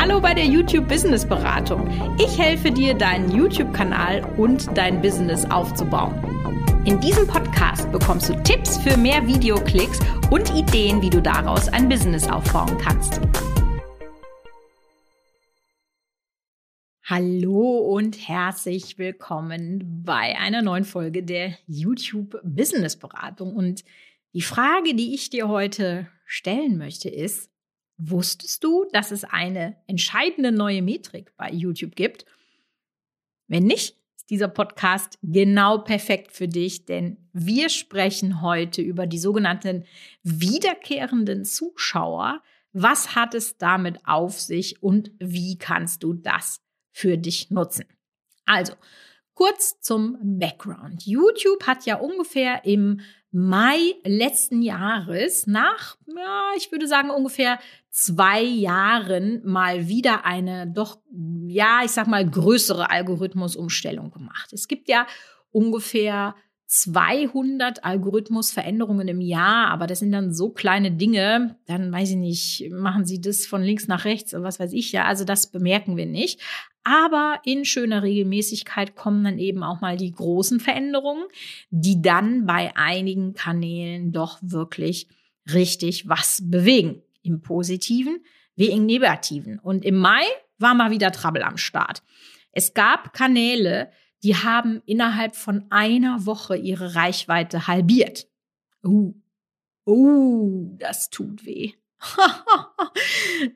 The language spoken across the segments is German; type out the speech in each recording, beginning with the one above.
Hallo bei der YouTube Business Beratung. Ich helfe dir, deinen YouTube-Kanal und dein Business aufzubauen. In diesem Podcast bekommst du Tipps für mehr Videoklicks und Ideen, wie du daraus ein Business aufbauen kannst. Hallo und herzlich willkommen bei einer neuen Folge der YouTube Business Beratung. Und die Frage, die ich dir heute stellen möchte, ist: Wusstest du, dass es eine entscheidende neue Metrik bei YouTube gibt? Wenn nicht, ist dieser Podcast genau perfekt für dich, denn wir sprechen heute über die sogenannten wiederkehrenden Zuschauer. Was hat es damit auf sich und wie kannst du das für dich nutzen? Also, kurz zum Background. YouTube hat ja ungefähr im Mai letzten Jahres nach, ich würde sagen, ungefähr 2 Jahren mal wieder eine doch, größere Algorithmusumstellung gemacht. Es gibt ja ungefähr 200 Algorithmusveränderungen im Jahr, aber das sind dann so kleine Dinge, dann weiß ich nicht, machen sie das von links nach rechts oder was weiß ich ja, also das bemerken wir nicht. Aber in schöner Regelmäßigkeit kommen dann eben auch mal die großen Veränderungen, die dann bei einigen Kanälen doch wirklich richtig was bewegen. Im Positiven wie im Negativen. Und im Mai war mal wieder Trouble am Start. Es gab Kanäle, die haben innerhalb von einer Woche ihre Reichweite halbiert. Das tut weh.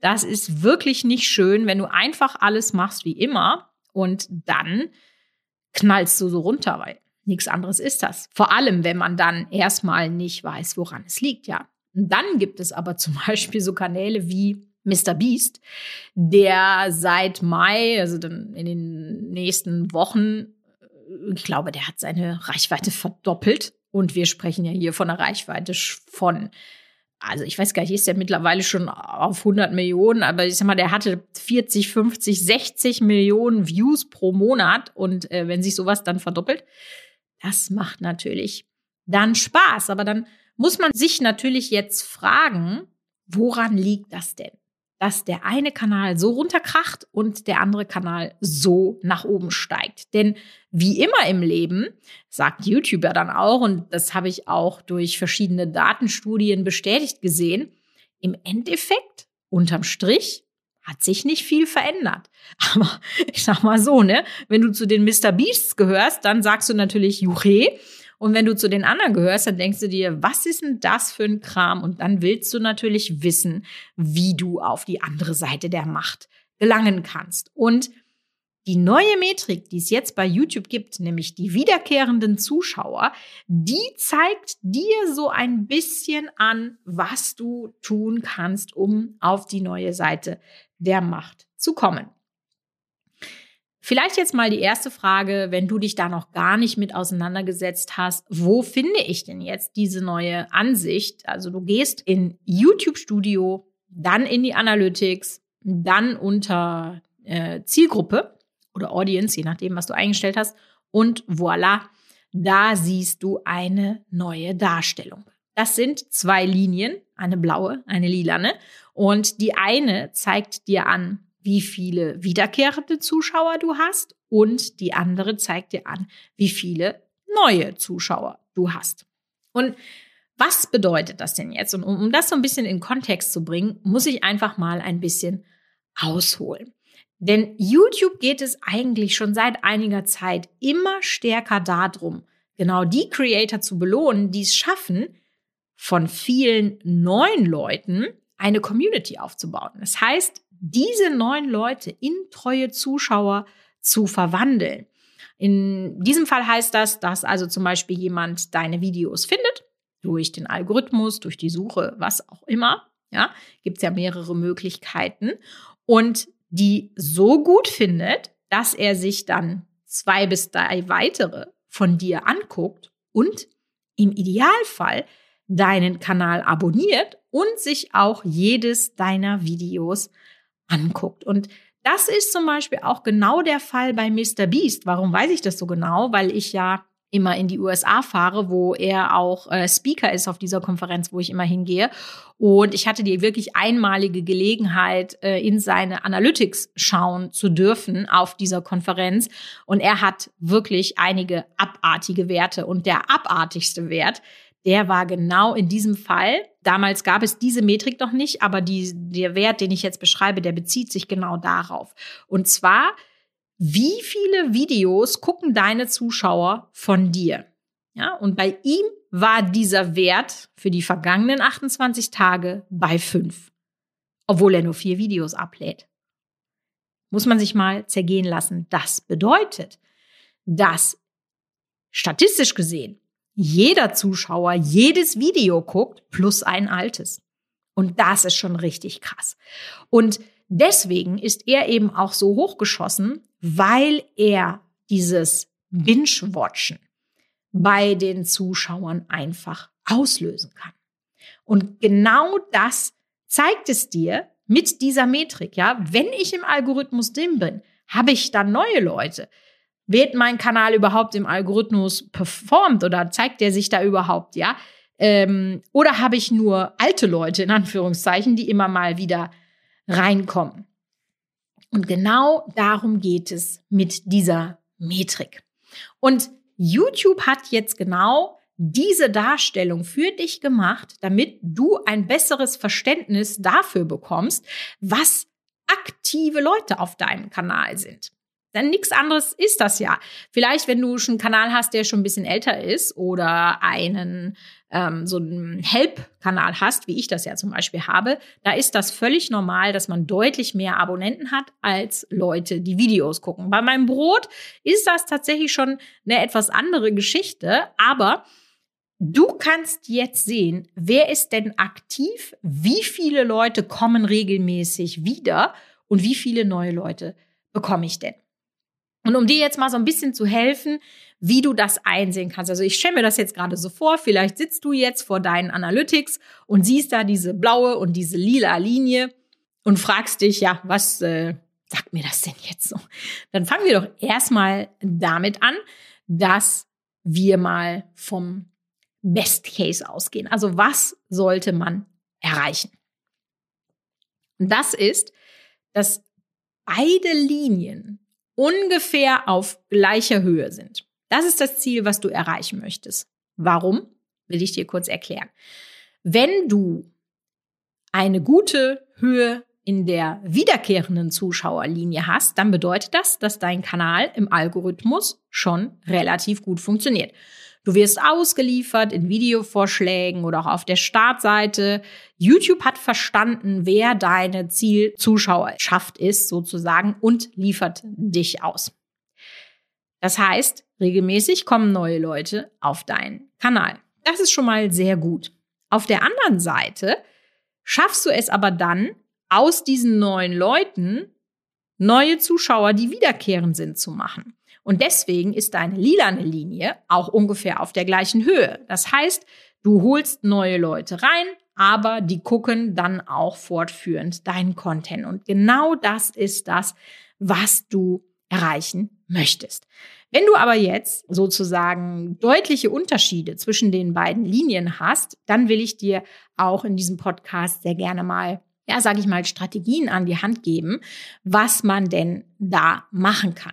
Das ist wirklich nicht schön, wenn du einfach alles machst wie immer und dann knallst du so runter, weil nichts anderes ist das. Vor allem, wenn man dann erstmal nicht weiß, woran es liegt, ja. Und dann gibt es aber zum Beispiel so Kanäle wie MrBeast, der seit Mai, also dann in den nächsten Wochen, ich glaube, der hat seine Reichweite verdoppelt. Und wir sprechen ja hier von einer Reichweite von, also ich weiß gar nicht, ist der mittlerweile schon auf 100 Millionen, aber ich sag mal, der hatte 40, 50, 60 Millionen Views pro Monat. Und wenn sich sowas dann verdoppelt, das macht natürlich dann Spaß. Aber dann muss man sich natürlich jetzt fragen, woran liegt das denn? Dass der eine Kanal so runterkracht und der andere Kanal so nach oben steigt. Denn wie immer im Leben, sagt YouTuber dann auch, und das habe ich auch durch verschiedene Datenstudien bestätigt gesehen, im Endeffekt, unterm Strich, hat sich nicht viel verändert. Aber ich sag mal so, ne, wenn du zu den MrBeasts gehörst, dann sagst du natürlich Juche. Und wenn du zu den anderen gehörst, dann denkst du dir, was ist denn das für ein Kram? Und dann willst du natürlich wissen, wie du auf die andere Seite der Macht gelangen kannst. Und die neue Metrik, die es jetzt bei YouTube gibt, nämlich die wiederkehrenden Zuschauer, die zeigt dir so ein bisschen an, was du tun kannst, um auf die neue Seite der Macht zu kommen. Vielleicht jetzt mal die erste Frage, wenn du dich da noch gar nicht mit auseinandergesetzt hast: Wo finde ich denn jetzt diese neue Ansicht? Also du gehst in YouTube Studio, dann in die Analytics, dann unter Zielgruppe oder Audience, je nachdem, was du eingestellt hast. Und voilà, da siehst du eine neue Darstellung. Das sind 2 Linien, eine blaue, eine lilane. Und die eine zeigt dir an, wie viele wiederkehrende Zuschauer du hast, und die andere zeigt dir an, wie viele neue Zuschauer du hast. Und was bedeutet das denn jetzt? Und um das so ein bisschen in Kontext zu bringen, muss ich einfach mal ein bisschen ausholen. Denn YouTube geht es eigentlich schon seit einiger Zeit immer stärker darum, genau die Creator zu belohnen, die es schaffen, von vielen neuen Leuten eine Community aufzubauen. Das heißt, diese 9 Leute in treue Zuschauer zu verwandeln. In diesem Fall heißt das, dass also zum Beispiel jemand deine Videos findet, durch den Algorithmus, durch die Suche, was auch immer. Ja, gibt es ja mehrere Möglichkeiten. Und die so gut findet, dass er sich dann 2 bis 3 weitere von dir anguckt und im Idealfall deinen Kanal abonniert und sich auch jedes deiner Videos anguckt. Und das ist zum Beispiel auch genau der Fall bei MrBeast. Warum weiß ich das so genau? Weil ich ja immer in die USA fahre, wo er auch Speaker ist auf dieser Konferenz, wo ich immer hingehe. Und ich hatte die wirklich einmalige Gelegenheit, in seine Analytics schauen zu dürfen auf dieser Konferenz. Und er hat wirklich einige abartige Werte. Und der abartigste Wert, der war genau in diesem Fall. Damals gab es diese Metrik noch nicht, aber der Wert, den ich jetzt beschreibe, der bezieht sich genau darauf. Und zwar: Wie viele Videos gucken deine Zuschauer von dir? Ja, und bei ihm war dieser Wert für die vergangenen 28 Tage bei 5, obwohl er nur 4 Videos ablädt. Muss man sich mal zergehen lassen. Das bedeutet, dass statistisch gesehen jeder Zuschauer jedes Video guckt plus ein altes. Und das ist schon richtig krass. Und deswegen ist er eben auch so hochgeschossen, weil er dieses Binge-Watchen bei den Zuschauern einfach auslösen kann. Und genau das zeigt es dir mit dieser Metrik. Ja? Wenn ich im Algorithmus drin bin, habe ich dann neue Leute. Wird mein Kanal überhaupt im Algorithmus performt oder zeigt der sich da überhaupt? Ja? Oder habe ich nur alte Leute, in Anführungszeichen, die immer mal wieder reinkommen. Und genau darum geht es mit dieser Metrik. Und YouTube hat jetzt genau diese Darstellung für dich gemacht, damit du ein besseres Verständnis dafür bekommst, was aktive Leute auf deinem Kanal sind. Denn nichts anderes ist das ja. Vielleicht, wenn du schon einen Kanal hast, der schon ein bisschen älter ist oder einen so einen Help-Kanal hast, wie ich das ja zum Beispiel habe, da ist das völlig normal, dass man deutlich mehr Abonnenten hat als Leute, die Videos gucken. Bei meinem Brot ist das tatsächlich schon eine etwas andere Geschichte, aber du kannst jetzt sehen, wer ist denn aktiv, wie viele Leute kommen regelmäßig wieder und wie viele neue Leute bekomme ich denn? Und um dir jetzt mal so ein bisschen zu helfen, wie du das einsehen kannst. Also ich stelle mir das jetzt gerade so vor, vielleicht sitzt du jetzt vor deinen Analytics und siehst da diese blaue und diese lila Linie und fragst dich, ja, was sagt mir das denn jetzt so? Dann fangen wir doch erstmal damit an, dass wir mal vom Best Case ausgehen. Also was sollte man erreichen? Und das ist, dass beide Linien ungefähr auf gleicher Höhe sind. Das ist das Ziel, was du erreichen möchtest. Warum? Will ich dir kurz erklären. Wenn du eine gute Höhe in der wiederkehrenden Zuschauerlinie hast, dann bedeutet das, dass dein Kanal im Algorithmus schon relativ gut funktioniert. Du wirst ausgeliefert in Videovorschlägen oder auch auf der Startseite. YouTube hat verstanden, wer deine Zielzuschauerschaft ist sozusagen und liefert dich aus. Das heißt, regelmäßig kommen neue Leute auf deinen Kanal. Das ist schon mal sehr gut. Auf der anderen Seite schaffst du es aber dann, aus diesen neuen Leuten neue Zuschauer, die wiederkehrend sind, zu machen. Und deswegen ist deine lilane Linie auch ungefähr auf der gleichen Höhe. Das heißt, du holst neue Leute rein, aber die gucken dann auch fortführend deinen Content. Und genau das ist das, was du erreichen möchtest. Wenn du aber jetzt sozusagen deutliche Unterschiede zwischen den beiden Linien hast, dann will ich dir auch in diesem Podcast sehr gerne mal, ja, sage ich mal, Strategien an die Hand geben, was man denn da machen kann.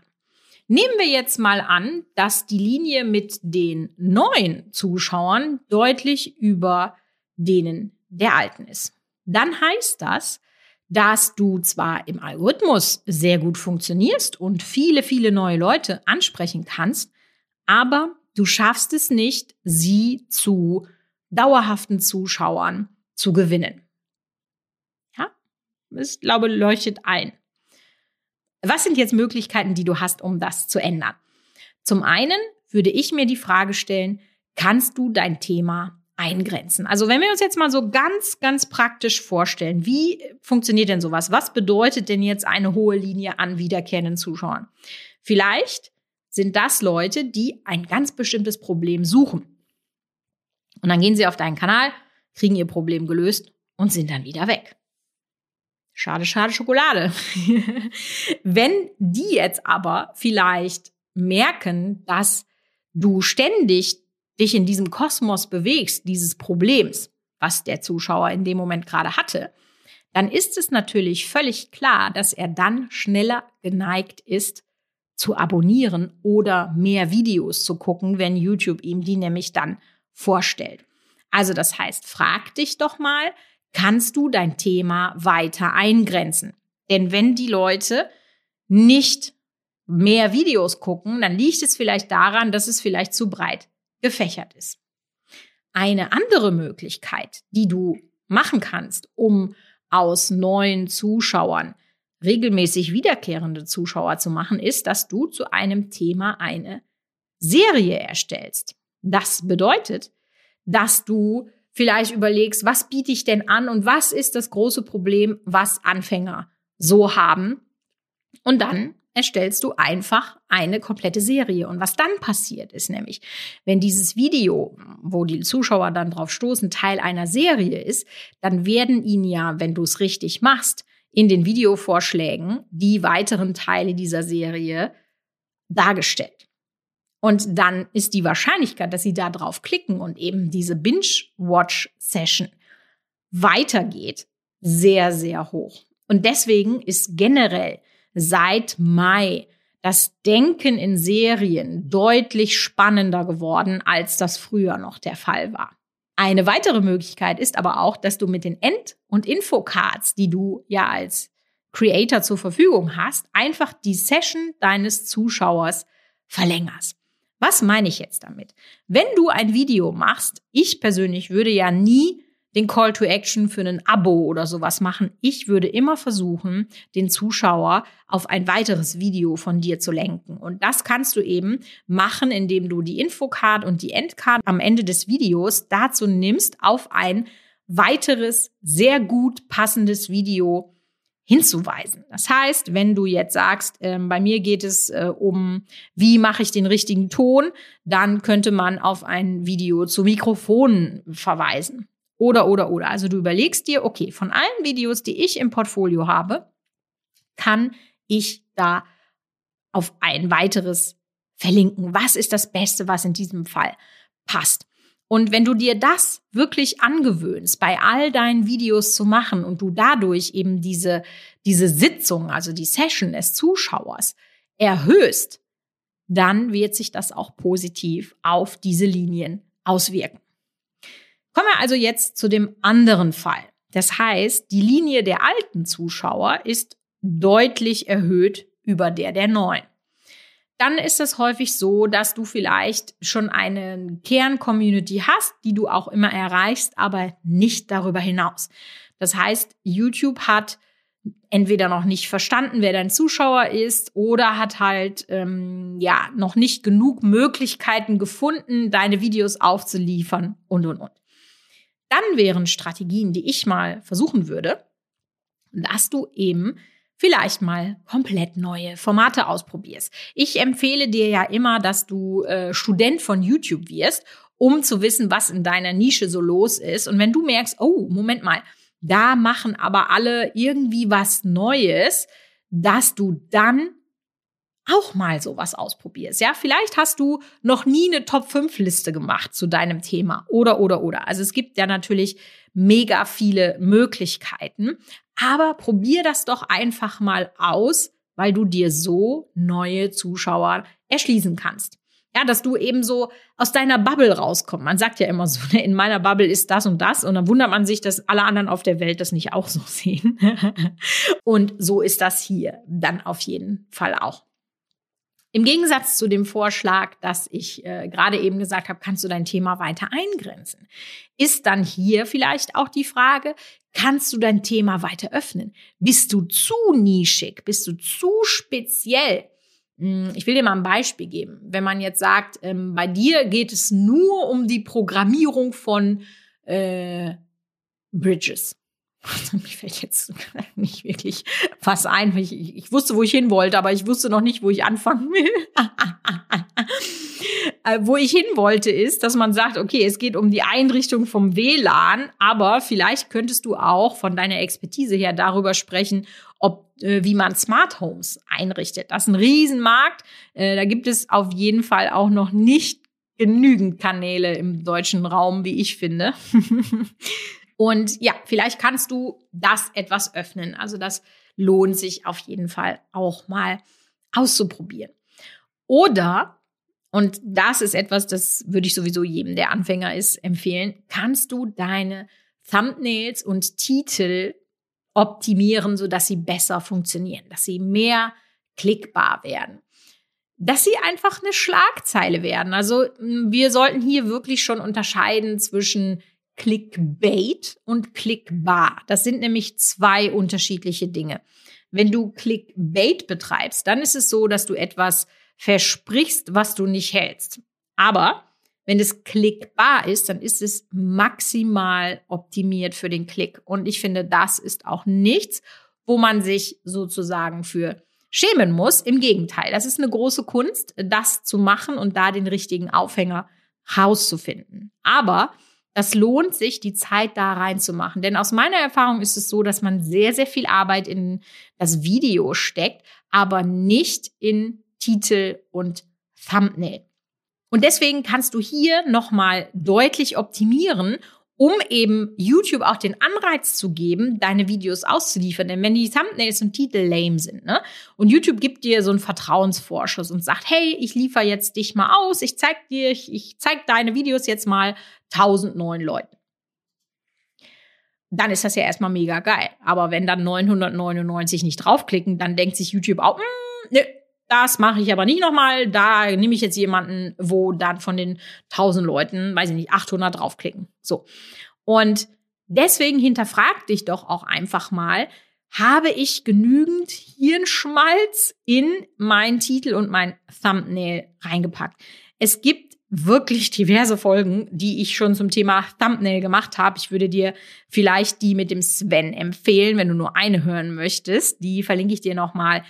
Nehmen wir jetzt mal an, dass die Linie mit den neuen Zuschauern deutlich über denen der alten ist. Dann heißt das, dass du zwar im Algorithmus sehr gut funktionierst und viele, viele neue Leute ansprechen kannst, aber du schaffst es nicht, sie zu dauerhaften Zuschauern zu gewinnen. Ja, ich glaube, leuchtet ein. Was sind jetzt Möglichkeiten, die du hast, um das zu ändern? Zum einen würde ich mir die Frage stellen, kannst du dein Thema eingrenzen? Also wenn wir uns jetzt mal so ganz, ganz praktisch vorstellen, wie funktioniert denn sowas? Was bedeutet denn jetzt eine hohe Linie an wiederkehrenden Zuschauern? Vielleicht sind das Leute, die ein ganz bestimmtes Problem suchen. Und dann gehen sie auf deinen Kanal, kriegen ihr Problem gelöst und sind dann wieder weg. Schade, schade, Schokolade. Wenn die jetzt aber vielleicht merken, dass du ständig dich in diesem Kosmos bewegst, dieses Problems, was der Zuschauer in dem Moment gerade hatte, dann ist es natürlich völlig klar, dass er dann schneller geneigt ist, zu abonnieren oder mehr Videos zu gucken, wenn YouTube ihm die nämlich dann vorstellt. Also das heißt, frag dich doch mal, kannst du dein Thema weiter eingrenzen? Denn wenn die Leute nicht mehr Videos gucken, dann liegt es vielleicht daran, dass es vielleicht zu breit gefächert ist. Eine andere Möglichkeit, die du machen kannst, um aus neuen Zuschauern regelmäßig wiederkehrende Zuschauer zu machen, ist, dass du zu einem Thema eine Serie erstellst. Das bedeutet, dass du vielleicht überlegst, was biete ich denn an und was ist das große Problem, was Anfänger so haben. Und dann erstellst du einfach eine komplette Serie. Und was dann passiert ist nämlich, wenn dieses Video, wo die Zuschauer dann drauf stoßen, Teil einer Serie ist, dann werden ihnen ja, wenn du es richtig machst, in den Videovorschlägen die weiteren Teile dieser Serie dargestellt. Und dann ist die Wahrscheinlichkeit, dass sie da drauf klicken und eben diese Binge-Watch-Session weitergeht, sehr, sehr hoch. Und deswegen ist generell seit Mai das Denken in Serien deutlich spannender geworden, als das früher noch der Fall war. Eine weitere Möglichkeit ist aber auch, dass du mit den End- und Infocards, die du ja als Creator zur Verfügung hast, einfach die Session deines Zuschauers verlängerst. Was meine ich jetzt damit? Wenn du ein Video machst, ich persönlich würde ja nie den Call to Action für ein Abo oder sowas machen. Ich würde immer versuchen, den Zuschauer auf ein weiteres Video von dir zu lenken. Und das kannst du eben machen, indem du die Infocard und die Endcard am Ende des Videos dazu nimmst, auf ein weiteres, sehr gut passendes Video hinzuweisen. Das heißt, wenn du jetzt sagst, bei mir geht es um, wie mache ich den richtigen Ton, dann könnte man auf ein Video zu Mikrofonen verweisen. Oder. Also du überlegst dir, okay, von allen Videos, die ich im Portfolio habe, kann ich da auf ein weiteres verlinken. Was ist das Beste, was in diesem Fall passt? Und wenn du dir das wirklich angewöhnst, bei all deinen Videos zu machen und du dadurch eben diese Sitzung, also die Session des Zuschauers erhöhst, dann wird sich das auch positiv auf diese Linien auswirken. Kommen wir also jetzt zu dem anderen Fall. Das heißt, die Linie der alten Zuschauer ist deutlich erhöht über der neuen. Dann ist es häufig so, dass du vielleicht schon eine Kern-Community hast, die du auch immer erreichst, aber nicht darüber hinaus. Das heißt, YouTube hat entweder noch nicht verstanden, wer dein Zuschauer ist, oder hat halt noch nicht genug Möglichkeiten gefunden, deine Videos aufzuliefern und. Dann wären Strategien, die ich mal versuchen würde, dass du eben vielleicht mal komplett neue Formate ausprobierst. Ich empfehle dir ja immer, dass du Student von YouTube wirst, um zu wissen, was in deiner Nische so los ist. Und wenn du merkst, oh, Moment mal, da machen aber alle irgendwie was Neues, dass du dann auch mal sowas ausprobierst. Ja, vielleicht hast du noch nie eine Top-5-Liste gemacht zu deinem Thema oder. Also es gibt ja natürlich mega viele Möglichkeiten, aber probier das doch einfach mal aus, weil du dir so neue Zuschauer erschließen kannst. Ja, dass du eben so aus deiner Bubble rauskommst. Man sagt ja immer so, in meiner Bubble ist das und das. Und dann wundert man sich, dass alle anderen auf der Welt das nicht auch so sehen. Und so ist das hier dann auf jeden Fall auch. Im Gegensatz zu dem Vorschlag, dass ich gerade eben gesagt habe, kannst du dein Thema weiter eingrenzen, ist dann hier vielleicht auch die Frage, kannst du dein Thema weiter öffnen? Bist du zu nischig? Bist du zu speziell? Ich will dir mal ein Beispiel geben. Wenn man jetzt sagt, bei dir geht es nur um die Programmierung von Bridges. Also, mir fällt jetzt nicht wirklich was ein. Ich wusste, wo ich hin wollte, aber ich wusste noch nicht, wo ich anfangen will. Wo ich hin wollte, ist, dass man sagt, okay, es geht um die Einrichtung vom WLAN, aber vielleicht könntest du auch von deiner Expertise her darüber sprechen, wie man Smart Homes einrichtet. Das ist ein Riesenmarkt. Da gibt es auf jeden Fall auch noch nicht genügend Kanäle im deutschen Raum, wie ich finde. Und ja, vielleicht kannst du das etwas öffnen. Also das lohnt sich auf jeden Fall auch mal auszuprobieren. Oder, und das ist etwas, das würde ich sowieso jedem, der Anfänger ist, empfehlen, kannst du deine Thumbnails und Titel optimieren, sodass sie besser funktionieren, dass sie mehr klickbar werden, dass sie einfach eine Schlagzeile werden. Also wir sollten hier wirklich schon unterscheiden zwischen Clickbait und klickbar. Das sind nämlich zwei unterschiedliche Dinge. Wenn du Clickbait betreibst, dann ist es so, dass du etwas versprichst, was du nicht hältst. Aber wenn es klickbar ist, dann ist es maximal optimiert für den Klick. Und ich finde, das ist auch nichts, wo man sich sozusagen für schämen muss. Im Gegenteil, das ist eine große Kunst, das zu machen und da den richtigen Aufhänger rauszufinden. Aber das lohnt sich, die Zeit da reinzumachen. Denn aus meiner Erfahrung ist es so, dass man sehr, sehr viel Arbeit in das Video steckt, aber nicht in Titel und Thumbnail. Und deswegen kannst du hier nochmal deutlich optimieren, um eben YouTube auch den Anreiz zu geben, deine Videos auszuliefern. Denn wenn die Thumbnails und Titel lame sind, ne? Und YouTube gibt dir so einen Vertrauensvorschuss und sagt, hey, ich liefere jetzt dich mal aus, ich zeig deine Videos jetzt mal 1000 neuen Leuten. Dann ist das ja erstmal mega geil. Aber wenn dann 999 nicht draufklicken, dann denkt sich YouTube auch, ne, das mache ich aber nicht nochmal, da nehme ich jetzt jemanden, wo dann von den 1000 Leuten, weiß ich nicht, 800 draufklicken. So. Und deswegen hinterfrag dich doch auch einfach mal, habe ich genügend Hirnschmalz in meinen Titel und mein Thumbnail reingepackt? Es gibt wirklich diverse Folgen, die ich schon zum Thema Thumbnail gemacht habe. Ich würde dir vielleicht die mit dem Sven empfehlen, wenn du nur eine hören möchtest. Die verlinke ich dir nochmal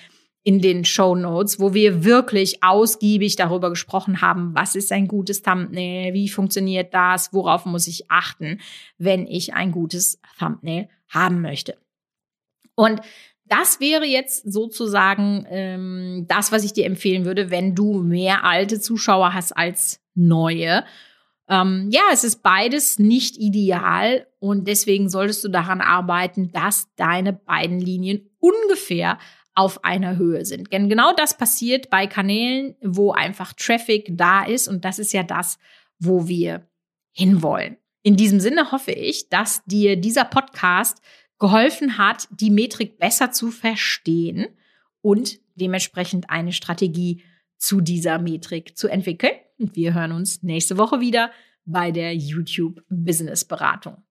in den Shownotes, wo wir wirklich ausgiebig darüber gesprochen haben, was ist ein gutes Thumbnail, wie funktioniert das, worauf muss ich achten, wenn ich ein gutes Thumbnail haben möchte. Und das wäre jetzt sozusagen das, was ich dir empfehlen würde, wenn du mehr alte Zuschauer hast als neue. Ja, es ist beides nicht ideal und deswegen solltest du daran arbeiten, dass deine beiden Linien ungefähr auf einer Höhe sind. Denn genau das passiert bei Kanälen, wo einfach Traffic da ist und das ist ja das, wo wir hinwollen. In diesem Sinne hoffe ich, dass dir dieser Podcast geholfen hat, die Metrik besser zu verstehen und dementsprechend eine Strategie zu dieser Metrik zu entwickeln. Und wir hören uns nächste Woche wieder bei der YouTube Business Beratung.